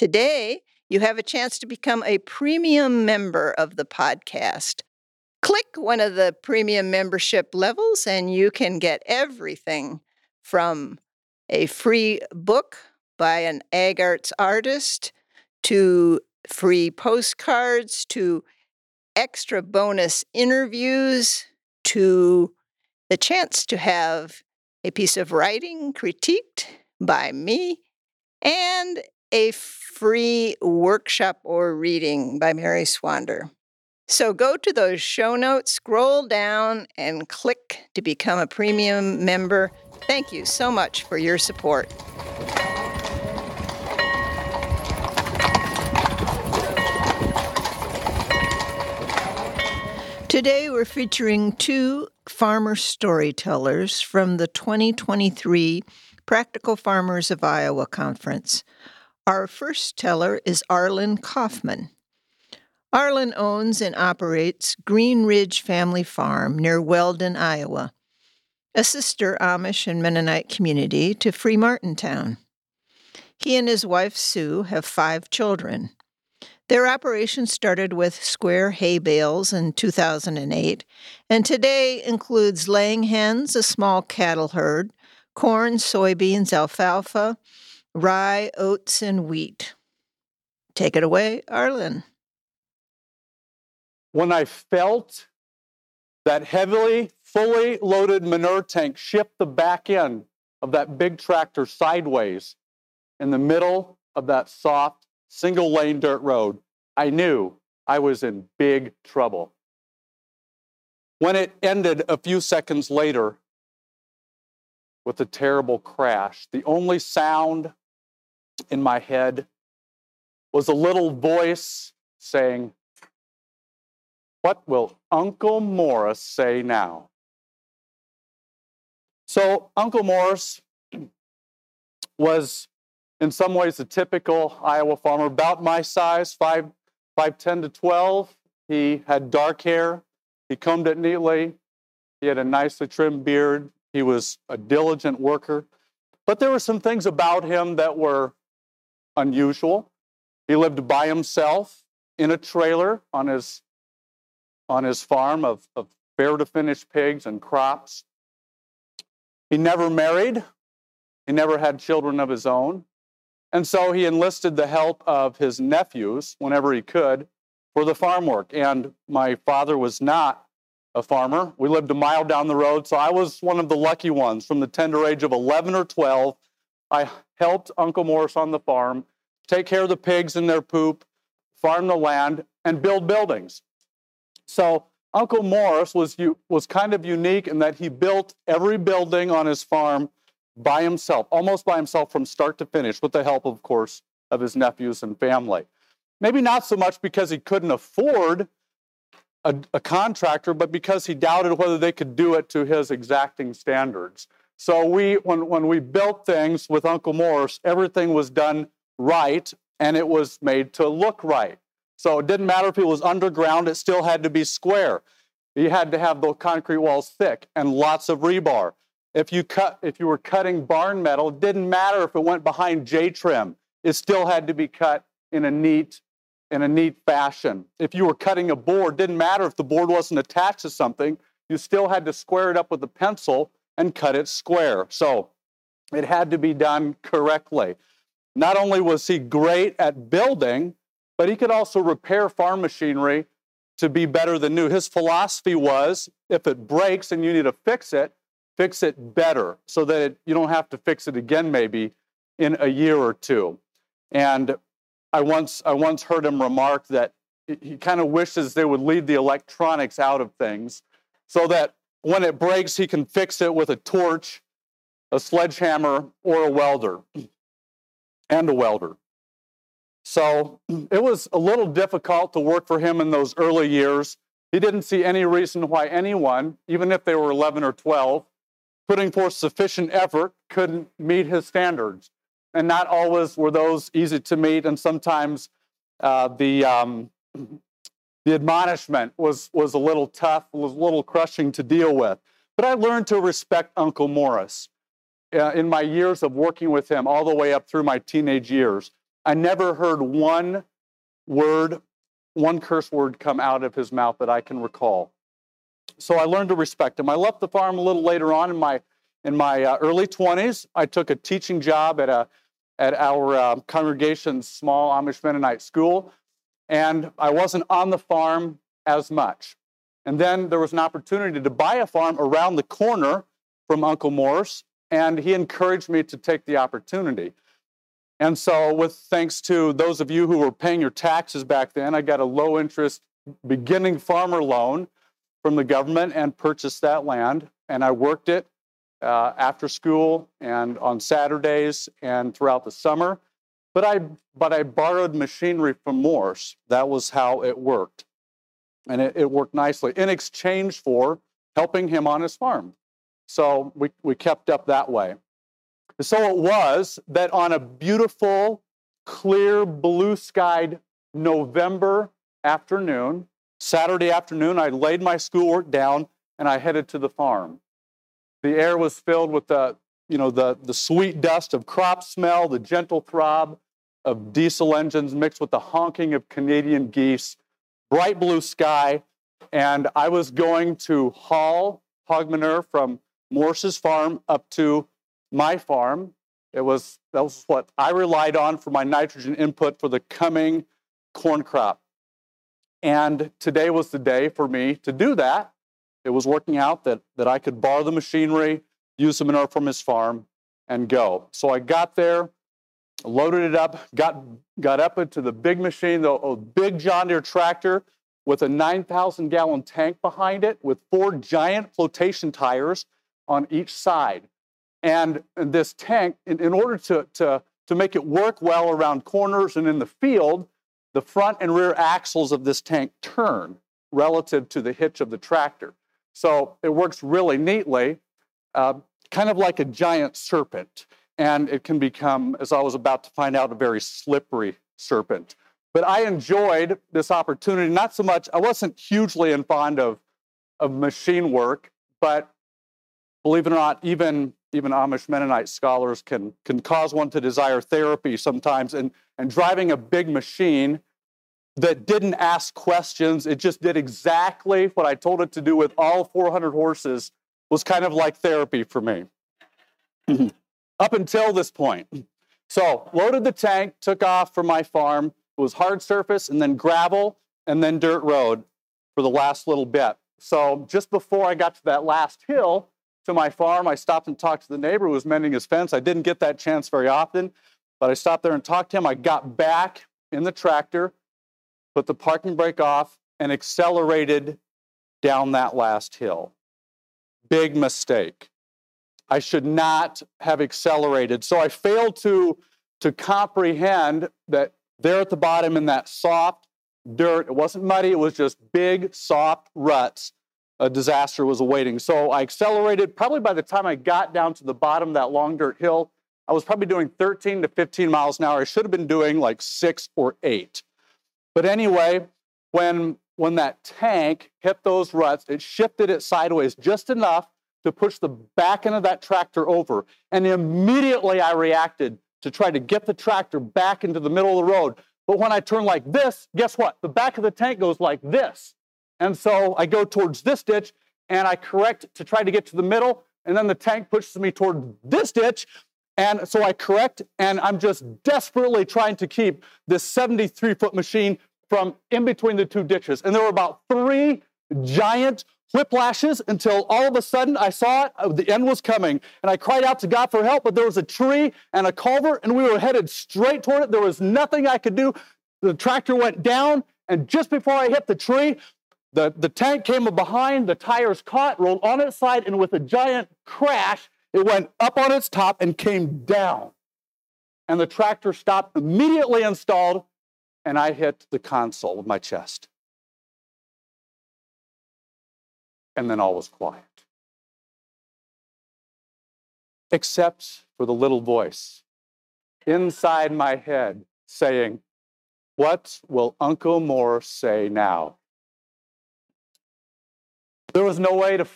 Today, you have a chance to become a premium member of the podcast. Click one of the premium membership levels and you can get everything from a free book by an Ag Arts artist to free postcards to extra bonus interviews to the chance to have a piece of writing critiqued by me and a free workshop or reading by Mary Swander. So go to those show notes, scroll down, and click to become a premium member. Thank you so much for your support. Today we're featuring two farmer storytellers from the 2023 Practical Farmers of Iowa Conference. Our first teller is Arlen Kaufman. Arlen owns and operates Green Ridge Family Farm near Weldon, Iowa, a sister Amish and Mennonite community to Fremartintown. He and his wife, Sue, have 5 children. Their operation started with square hay bales in 2008, and today includes laying hens, a small cattle herd, corn, soybeans, alfalfa, rye, oats, and wheat. Take it away, Arlen. When I felt that heavily, fully loaded manure tank shift the back end of that big tractor sideways in the middle of that soft, single-lane dirt road, I knew I was in big trouble. When it ended a few seconds later with a terrible crash, the only sound in my head was a little voice saying, "What will Uncle Morris say now?" So Uncle Morris was in some ways a typical Iowa farmer, about my size, 5'10" to 12. He had dark hair. He combed it neatly. He had a nicely trimmed beard. He was a diligent worker. But there were some things about him that were unusual. He lived by himself in a trailer on his farm of fair-to-finish pigs and crops. He never married. He never had children of his own. And so he enlisted the help of his nephews whenever he could for the farm work. And my father was not a farmer. We lived a mile down the road, so I was one of the lucky ones. From the tender age of 11 or 12, I helped Uncle Morris on the farm, take care of the pigs and their poop, farm the land, and build buildings. So Uncle Morris was kind of unique in that he built every building on his farm by himself, almost by himself from start to finish, with the help, of course, of his nephews and family. Maybe not so much because he couldn't afford a contractor, but because he doubted whether they could do it to his exacting standards. So when we built things with Uncle Morris, everything was done right, and it was made to look right. So it didn't matter if it was underground, it still had to be square. You had to have the concrete walls thick and lots of rebar. If you were cutting barn metal, it didn't matter if it went behind J-trim. It still had to be cut in a neat fashion. If you were cutting a board, it didn't matter if the board wasn't attached to something, you still had to square it up with a pencil and cut it square. So it had to be done correctly. Not only was he great at building, but he could also repair farm machinery to be better than new. His philosophy was, if it breaks and you need to fix it better so that you don't have to fix it again maybe in a year or two. And I once heard him remark that he kind of wishes they would leave the electronics out of things so that when it breaks, he can fix it with a torch, a sledgehammer, or a welder, and a welder. So it was a little difficult to work for him in those early years. He didn't see any reason why anyone, even if they were 11 or 12, putting forth sufficient effort, couldn't meet his standards. And not always were those easy to meet, and sometimes the admonishment was a little tough, was a little crushing to deal with. But I learned to respect Uncle Morris in my years of working with him all the way up through my teenage years. I never heard one word, one curse word come out of his mouth that I can recall. So I learned to respect him. I left the farm a little later on in my early 20s. I took a teaching job at our congregation's small Amish Mennonite school, and I wasn't on the farm as much. And then there was an opportunity to buy a farm around the corner from Uncle Morris, and he encouraged me to take the opportunity. And so with thanks to those of you who were paying your taxes back then, I got a low interest beginning farmer loan from the government and purchased that land. And I worked it after school and on Saturdays and throughout the summer. But I borrowed machinery from Morse. That was how it worked. And it worked nicely in exchange for helping him on his farm. So we kept up that way. And so it was that on a beautiful, clear, blue-skied November afternoon, Saturday afternoon, I laid my schoolwork down and I headed to the farm. The air was filled with the sweet dust of crop smell, the gentle throb of diesel engines mixed with the honking of Canadian geese, bright blue sky, and I was going to haul hog manure from Morris's farm up to my farm. That was what I relied on for my nitrogen input for the coming corn crop. And today was the day for me to do that. It was working out that I could borrow the machinery, use the manure from his farm, and go. So I got there, loaded it up, got up into the big machine, the big John Deere tractor with a 9,000-gallon tank behind it with four giant flotation tires on each side. And this tank, in order to make it work well around corners and in the field, the front and rear axles of this tank turn relative to the hitch of the tractor. So it works really neatly, kind of like a giant serpent. And it can become, as I was about to find out, a very slippery serpent. But I enjoyed this opportunity, not so much, I wasn't hugely fond of machine work, but believe it or not, even Amish Mennonite scholars can cause one to desire therapy sometimes. And driving a big machine that didn't ask questions, it just did exactly what I told it to do with all 400 horses, was kind of like therapy for me up until this point. So loaded the tank, took off from my farm. It was hard surface and then gravel and then dirt road for the last little bit. So just before I got to that last hill to my farm, I stopped and talked to the neighbor who was mending his fence. I didn't get that chance very often, but I stopped there and talked to him. I got back in the tractor, put the parking brake off, and accelerated down that last hill. Big mistake. I should not have accelerated. So I failed to comprehend that there at the bottom in that soft dirt, it wasn't muddy, it was just big, soft ruts. A disaster was awaiting. So I accelerated. Probably by the time I got down to the bottom of that long dirt hill, I was probably doing 13 to 15 miles an hour. I should have been doing like 6 or 8. But anyway, when that tank hit those ruts, it shifted it sideways just enough to push the back end of that tractor over. And immediately I reacted to try to get the tractor back into the middle of the road. But when I turn like this, guess what? The back of the tank goes like this. And so I go towards this ditch, and I correct to try to get to the middle, and then the tank pushes me toward this ditch, and so I correct, and I'm just desperately trying to keep this 73-foot machine from in between the two ditches. And there were about 3 giant whiplashes until all of a sudden I saw it, the end was coming, and I cried out to God for help, but there was a tree and a culvert, and we were headed straight toward it. There was nothing I could do. The tractor went down, and just before I hit the tree, the tank came behind, the tires caught, rolled on its side, and with a giant crash, it went up on its top and came down. And the tractor stopped, immediately installed, and I hit the console with my chest. And then all was quiet. Except for the little voice inside my head saying, "What will Uncle Morris say now?" There was no way to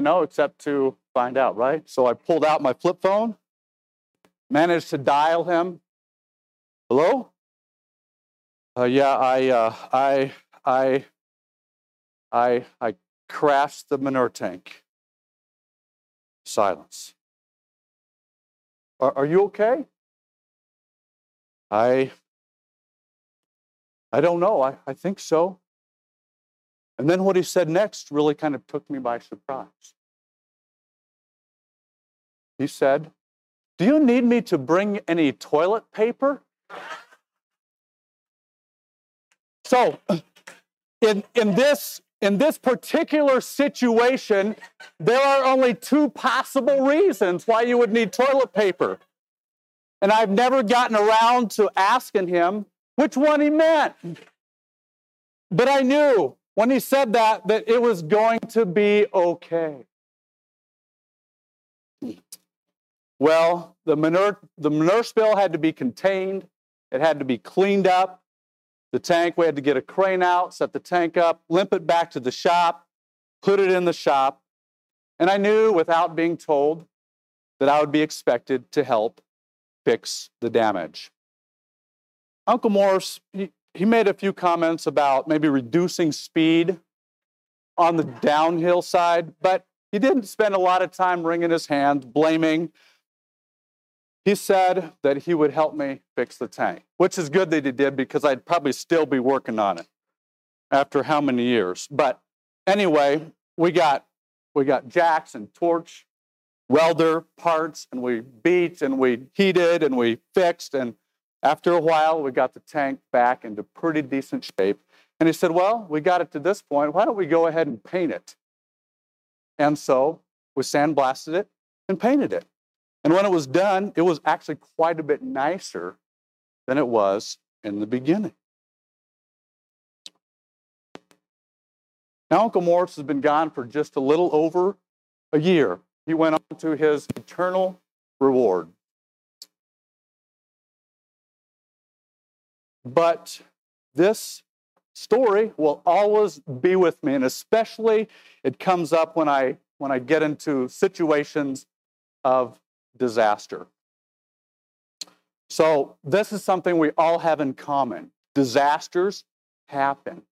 know except to find out, right? So I pulled out my flip phone, managed to dial him, Hello? I crashed the manure tank. Silence. Are you okay? I don't know. I think so. And then what he said next really kind of took me by surprise. He said, "Do you need me to bring any toilet paper?" So, in this particular situation, there are only two possible reasons why you would need toilet paper. And I've never gotten around to asking him which one he meant. But I knew when he said that, that it was going to be okay. Well, the manure spill had to be contained. It had to be cleaned up. The tank, we had to get a crane out, set the tank up, limp it back to the shop, put it in the shop. And I knew without being told that I would be expected to help fix the damage. Uncle Morris, he made a few comments about maybe reducing speed on the downhill side, but he didn't spend a lot of time wringing his hands, blaming. He said that he would help me fix the tank, which is good that he did because I'd probably still be working on it after how many years. But anyway, we got jacks and torch, welder parts, and we beat and we heated and we fixed. And after a while, we got the tank back into pretty decent shape. And he said, well, we got it to this point. Why don't we go ahead and paint it? And so we sandblasted it and painted it. And when it was done, it was actually quite a bit nicer than it was in the beginning. Now, Uncle Morris has been gone for just a little over a year. He went on to his eternal reward. But this story will always be with me, and especially it comes up when I get into situations of disaster. So this is something we all have in common. Disasters happen.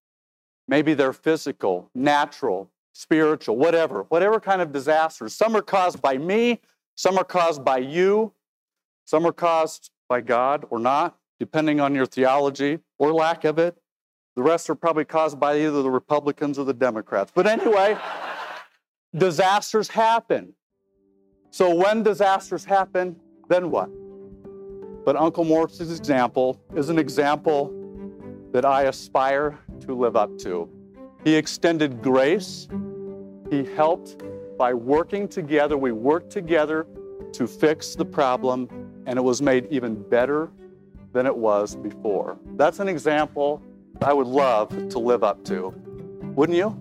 Maybe they're physical, natural, spiritual, whatever kind of disasters. Some are caused by me, some are caused by you, some are caused by God or not, depending on your theology or lack of it. The rest are probably caused by either the Republicans or the Democrats. But anyway, disasters happen. So when disasters happen, then what? But Uncle Morris's example is an example that I aspire to live up to. He extended grace. He helped by working together. We worked together to fix the problem, and it was made even better than it was before. That's an example I would love to live up to. Wouldn't you?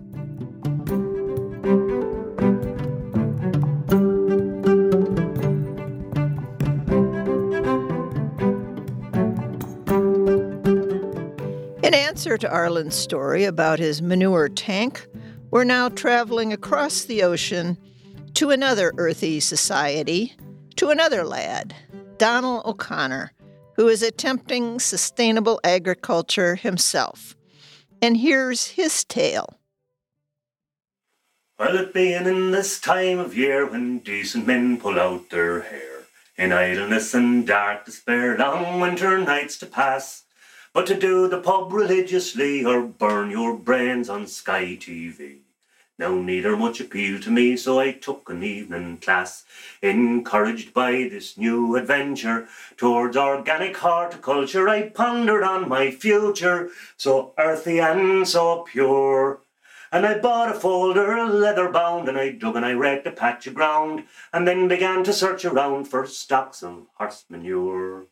In answer to Arlen's story about his manure tank, we're now traveling across the ocean to another earthy society, to another lad, Donald O'Connor, who is attempting sustainable agriculture himself. And here's his tale. Well, it being in this time of year when decent men pull out their hair, in idleness and dark despair, long winter nights to pass, but to do the pub religiously or burn your brains on Sky TV. Now neither much appealed to me, so I took an evening class, encouraged by this new adventure. Towards organic horticulture I pondered on my future, so earthy and so pure. And I bought a folder, leather bound, and I dug and I raked a patch of ground, and then began to search around for stocks of horse manure.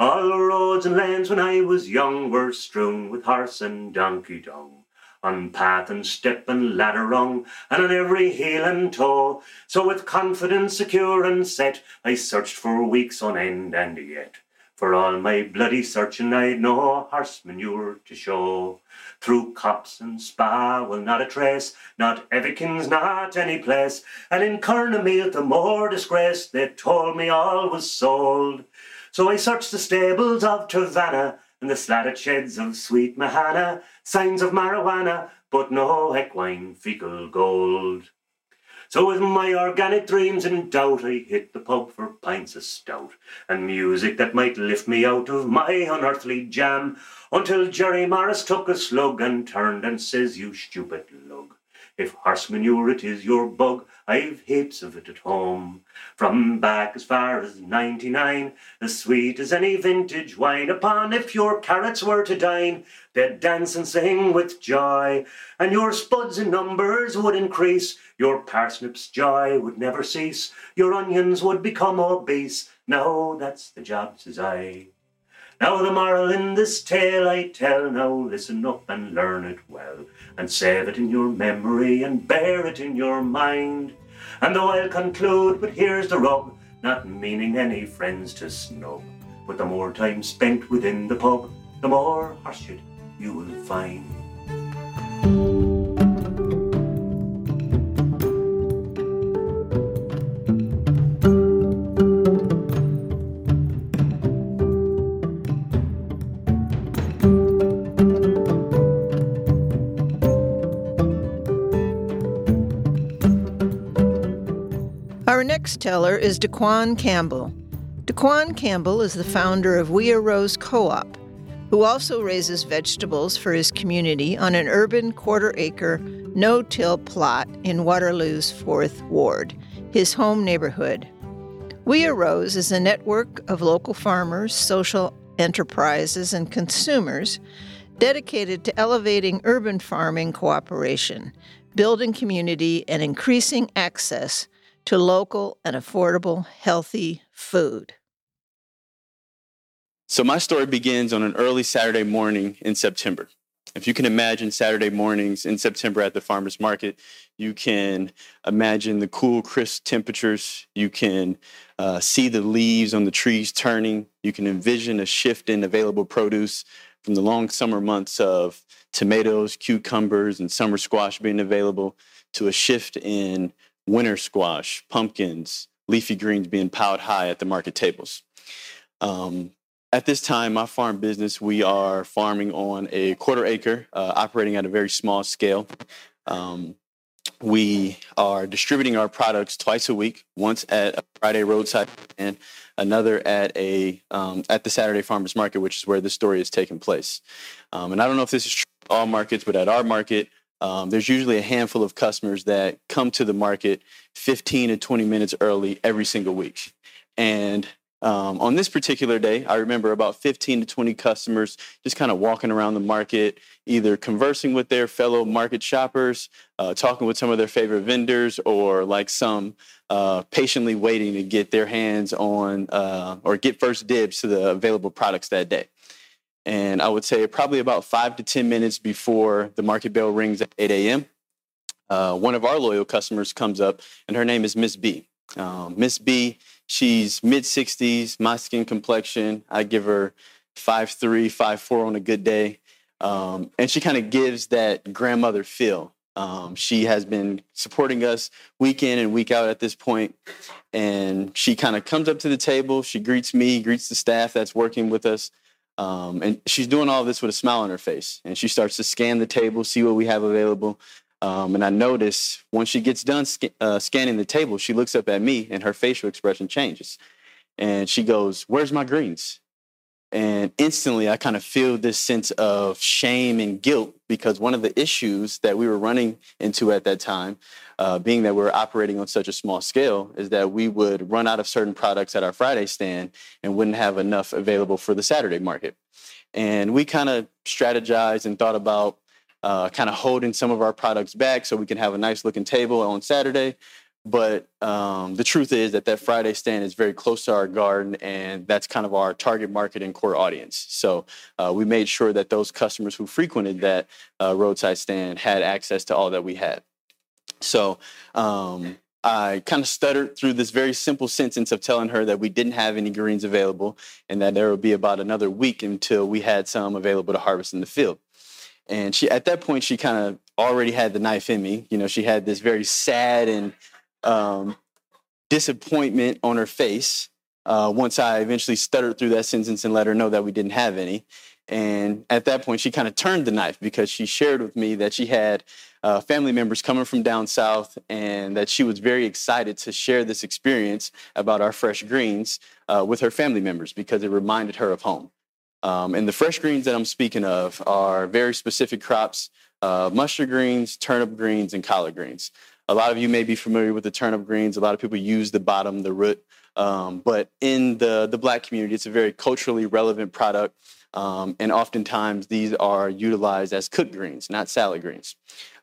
All roads and lands when I was young were strewn with horse and donkey dung, on path and step and ladder rung, and on every heel and toe. So with confidence secure and set, I searched for weeks on end, and yet for all my bloody searching I'd no horse manure to show. Through copse and spa, well, not a trace, not Evikins, not any place, and in Carnamil, the more disgrace, they told me all was sold. So I searched the stables of Trevana and the slatted sheds of sweet Mahana, signs of marijuana, but no equine fecal gold. So with my organic dreams in doubt, I hit the pub for pints of stout and music that might lift me out of my unearthly jam, until Jerry Morris took a slug and turned and says, "You stupid lug, if horse manure it is your bug, I've heaps of it at home. From back as far as 99, as sweet as any vintage wine, upon if your carrots were to dine, they'd dance and sing with joy, and your spuds in numbers would increase, your parsnips' joy would never cease, your onions would become obese. Now that's the job," says I. Now the moral in this tale I tell, now listen up and learn it well, and save it in your memory and bear it in your mind. And though I'll conclude, but here's the rub, not meaning any friends to snub, but the more time spent within the pub, the more horse shit you will find. Our next teller is Daquan Campbell. Daquan Campbell is the founder of We Are Rose Co-op, who also raises vegetables for his community on an urban quarter-acre no-till plot in Waterloo's Fourth Ward, his home neighborhood. We Are Rose is a network of local farmers, social enterprises, and consumers dedicated to elevating urban farming cooperation, building community, and increasing access to local and affordable, healthy food. So my story begins on an early Saturday morning in September. If you can imagine Saturday mornings in September at the farmer's market, you can imagine the cool, crisp temperatures. You can see the leaves on the trees turning. You can envision a shift in available produce from the long summer months of tomatoes, cucumbers, and summer squash being available to a shift in winter squash, pumpkins, leafy greens being piled high at the market tables. At this time, my farm business, we are farming on a quarter acre, operating at a very small scale. We are distributing our products twice a week, once at a Friday roadside and another at the Saturday farmers market, which is where this story is taking place. And I don't know if this is true at all markets, but at our market, there's usually a handful of customers that come to the market 15 to 20 minutes early every single week. And on this particular day, I remember about 15 to 20 customers just kind of walking around the market, either conversing with their fellow market shoppers, talking with some of their favorite vendors, or like some patiently waiting to get their hands on or get first dibs to the available products that day. And I would say probably about 5 to 10 minutes before the market bell rings at 8 a.m., one of our loyal customers comes up, and her name is Miss B. Miss B, she's mid-60s, my skin complexion. I give her 5'3", 5'4" on a good day. And she kind of gives that grandmother feel. She has been supporting us week in and week out at this point. And she kind of comes up to the table. She greets me, greets the staff that's working with us. And she's doing all this with a smile on her face. And she starts to scan the table, see what we have available. And I notice once she gets done scanning the table, she looks up at me and her facial expression changes. And she goes, "Where's my greens?" And instantly I kind of feel this sense of shame and guilt, because one of the issues that we were running into at that time, being that we were operating on such a small scale, is that we would run out of certain products at our Friday stand and wouldn't have enough available for the Saturday market. And we kind of strategized and thought about kind of holding some of our products back so we can have a nice looking table on Saturday. But the truth is that Friday stand is very close to our garden, and that's kind of our target market and core audience. So we made sure that those customers who frequented that roadside stand had access to all that we had. So I kind of stuttered through this very simple sentence of telling her that we didn't have any greens available and that there would be about another week until we had some available to harvest in the field. And she, at that point, she kind of already had the knife in me. You know, she had this very sad and disappointment on her face. once I eventually stuttered through that sentence and let her know that we didn't have any. And at that point, she kind of turned the knife because she shared with me that she had family members coming from down south and that she was very excited to share this experience about our fresh greens with her family members because it reminded her of home. And the fresh greens that I'm speaking of are very specific crops, mustard greens, turnip greens, and collard greens. A lot of you may be familiar with the turnip greens. A lot of people use the bottom, the root. But in the Black community, it's a very culturally relevant product. And oftentimes these are utilized as cooked greens, not salad greens.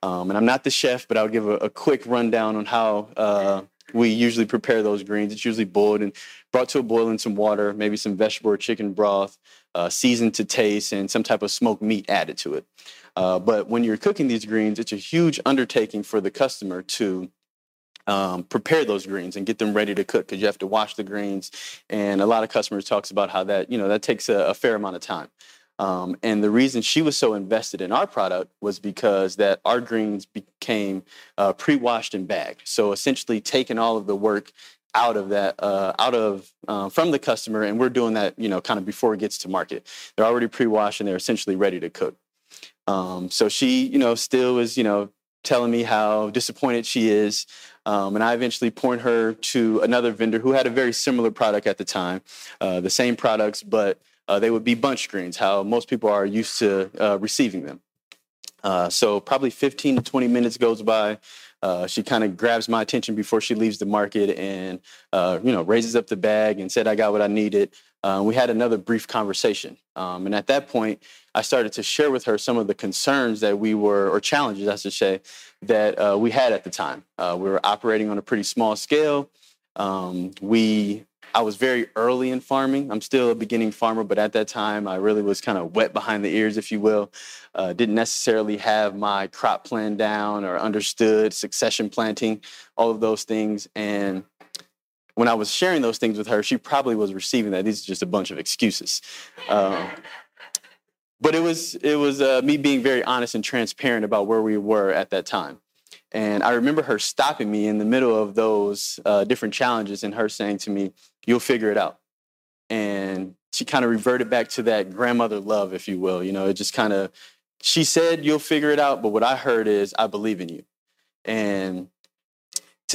And I'm not the chef, but I'll give a quick rundown on how we usually prepare those greens. It's usually boiled and brought to a boil in some water, maybe some vegetable or chicken broth, seasoned to taste, and some type of smoked meat added to it. But when you're cooking these greens, it's a huge undertaking for the customer to prepare those greens and get them ready to cook because you have to wash the greens. And a lot of customers talks about how that, you know, that takes a fair amount of time. And the reason she was so invested in our product was because that our greens became pre-washed and bagged. So essentially taking all of the work out of that, from the customer. And we're doing that, you know, kind of before it gets to market. They're already pre-washed and they're essentially ready to cook. So she, you know, still is, you know, telling me how disappointed she is. And I eventually point her to another vendor who had a very similar product at the time, the same products, but they would be bunch greens, how most people are used to receiving them. So probably 15 to 20 minutes goes by. She kind of grabs my attention before she leaves the market and, you know, raises up the bag and said, I got what I needed. We had another brief conversation. And at that point, I started to share with her some of the concerns that we were, or challenges, I should say, that we had at the time. We were operating on a pretty small scale. I was very early in farming. I'm still a beginning farmer, but at that time, I really was kind of wet behind the ears, if you will. Didn't necessarily have my crop plan down or understood succession planting, all of those things. And when I was sharing those things with her, she probably was receiving that. These are just a bunch of excuses. But it was me being very honest and transparent about where we were at that time. And I remember her stopping me in the middle of those different challenges and her saying to me, you'll figure it out. And she kind of reverted back to that grandmother love, if you will. You know, it just kind of, she said, you'll figure it out. But what I heard is, I believe in you. And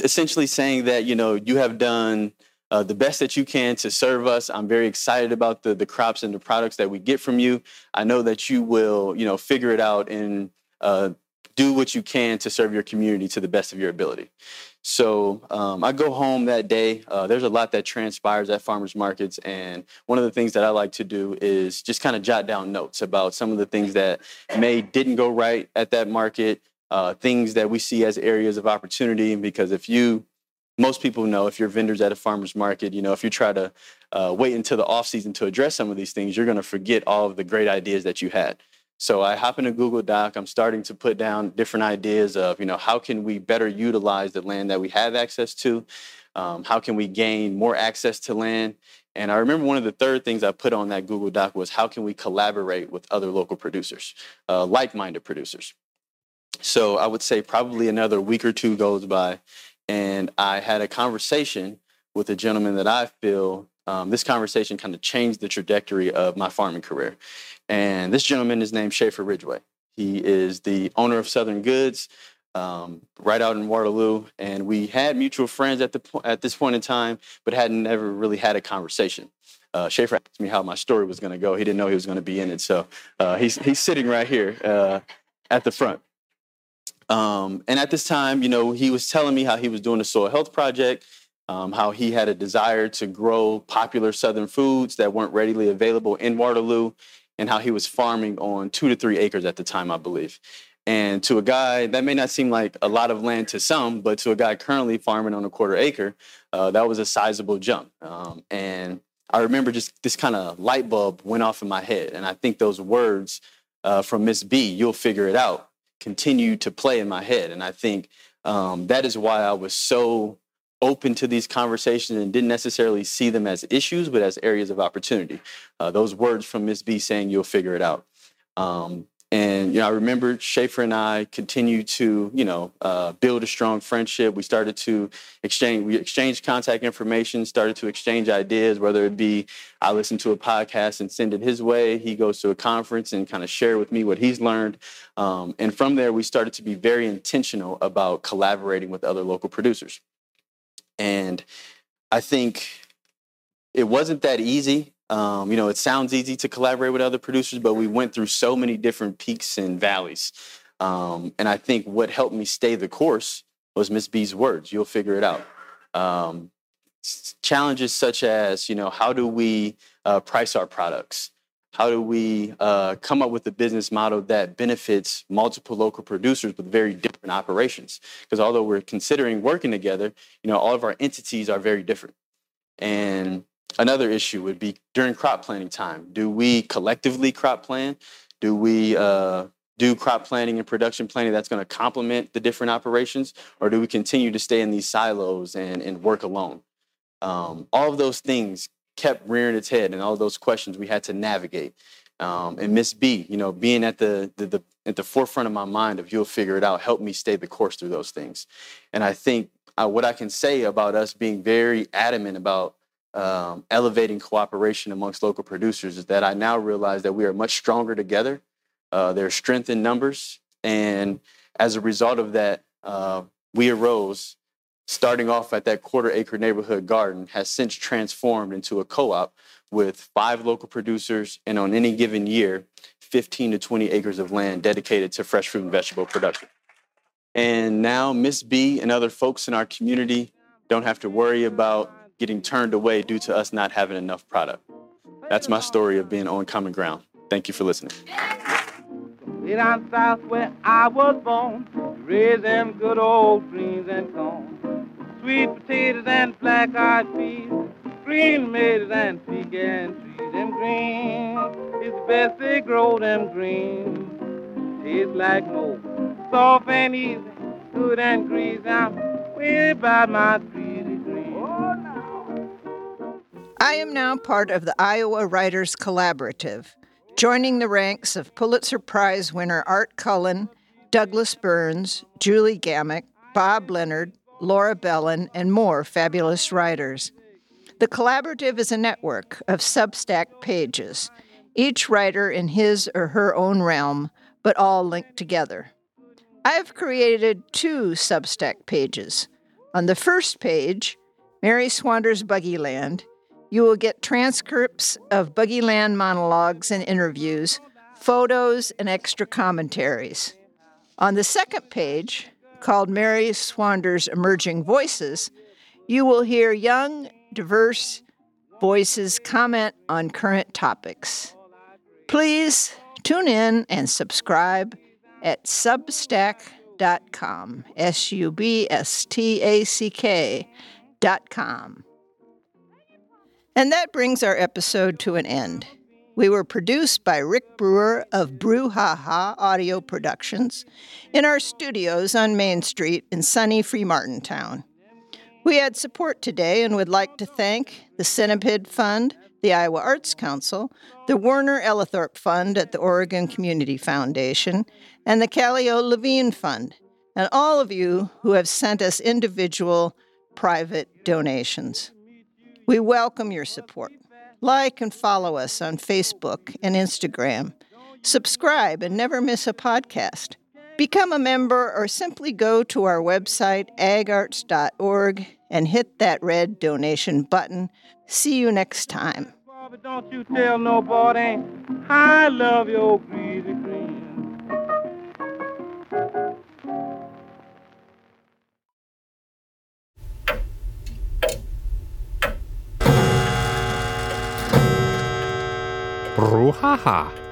essentially saying that, you know, you have done the best that you can to serve us. I'm very excited about the crops and the products that we get from you. I know that you will, you know, figure it out and do what you can to serve your community to the best of your ability. So I go home that day. There's a lot that transpires at farmers markets. And one of the things that I like to do is just kind of jot down notes about some of the things that didn't go right at that market, things that we see as areas of opportunity. Because most people know if you're vendors at a farmer's market, you know, if you try to wait until the off season to address some of these things, you're going to forget all of the great ideas that you had. So I hop into Google Doc. I'm starting to put down different ideas of, you know, how can we better utilize the land that we have access to? How can we gain more access to land? And I remember one of the third things I put on that Google Doc was how can we collaborate with other local producers, like-minded producers? So I would say probably another week or two goes by, and I had a conversation with a gentleman that I feel this conversation kind of changed the trajectory of my farming career. And this gentleman is named Schaefer Ridgeway. He is the owner of Southern Goods right out in Waterloo. And we had mutual friends at this point in time, but hadn't ever really had a conversation. Schaefer asked me how my story was going to go. He didn't know he was going to be in it. So he's sitting right here at the front. And at this time, you know, he was telling me how he was doing a soil health project. How he had a desire to grow popular Southern foods that weren't readily available in Waterloo, and how he was farming on 2 to 3 acres at the time, I believe. And to a guy, that may not seem like a lot of land to some, but to a guy currently farming on a 1/4 acre, that was a sizable jump. And I remember just this kind of light bulb went off in my head. And I think those words from Miss B, you'll figure it out, continue to play in my head. And I think that is why I was so open to these conversations and didn't necessarily see them as issues, but as areas of opportunity. Those words from Ms. B saying, you'll figure it out. And, you know, I remember Schaefer and I continued to, build a strong friendship. We started to exchanged contact information, started to exchange ideas, whether it be I listen to a podcast and send it his way. He goes to a conference and kind of share with me what he's learned. And from there, we started to be very intentional about collaborating with other local producers. And I think it wasn't that easy. It sounds easy to collaborate with other producers, but we went through so many different peaks and valleys. And I think what helped me stay the course was Miss B's words, "You'll figure it out." Challenges such as, how do we price our products? How do we come up with a business model that benefits multiple local producers with very different operations? Because although we're considering working together, all of our entities are very different. And another issue would be during crop planting time. Do we collectively crop plan? Do we do crop planning and production planning that's going to complement the different operations? Or do we continue to stay in these silos and work alone? All of those things kept rearing its head, and all of those questions we had to navigate. And Miss B, being at the forefront of my mind of "You'll figure it out" helped me stay the course through those things. And I think what I can say about us being very adamant about elevating cooperation amongst local producers is that I now realize that we are much stronger together. There's strength in numbers. And as a result of that, We Arose, starting off at that quarter-acre neighborhood garden, has since transformed into a co-op with 5 local producers and, on any given year, 15 to 20 acres of land dedicated to fresh fruit and vegetable production. And now Miss B and other folks in our community don't have to worry about getting turned away due to us not having enough product. That's my story of being on common ground. Thank you for listening. Way down south where I was born, raised them good old greens and corn, sweet potatoes and black-eyed peas, green tomatoes and pecan trees. Them greens, it's best they grow them greens. Tastes like mold, soft and easy, good and greasy. I'm way by my pretty green. Oh, no. I am now part of the Iowa Writers Collaborative, joining the ranks of Pulitzer Prize winner Art Cullen, Douglas Burns, Julie Gammock, Bob Leonard, Laura Bellin, and more fabulous writers. The collaborative is a network of Substack pages, each writer in his or her own realm, but all linked together. I have created 2 Substack pages. On the first page, Mary Swander's Buggyland, you will get transcripts of Buggyland monologues and interviews, photos, and extra commentaries. On the second page, called Mary Swander's Emerging Voices, you will hear young, diverse voices comment on current topics. Please tune in and subscribe at substack.com, substack.com. And that brings our episode to an end. We were produced by Rick Brewer of Brew Haha Audio Productions in our studios on Main Street in sunny Fremartintown. We had support today and would like to thank the Cinepid Fund, the Iowa Arts Council, the Werner Ellithorpe Fund at the Oregon Community Foundation, and the Callie O. Levine Fund, and all of you who have sent us individual, private donations. We welcome your support. Like and follow us on Facebook and Instagram. Subscribe and never miss a podcast. Become a member or simply go to our website, agarts.org, and hit that red donation button. See you next time. Don't you tell nobody I love your greasy green. Brew Haha.